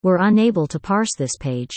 We're unable to parse this page.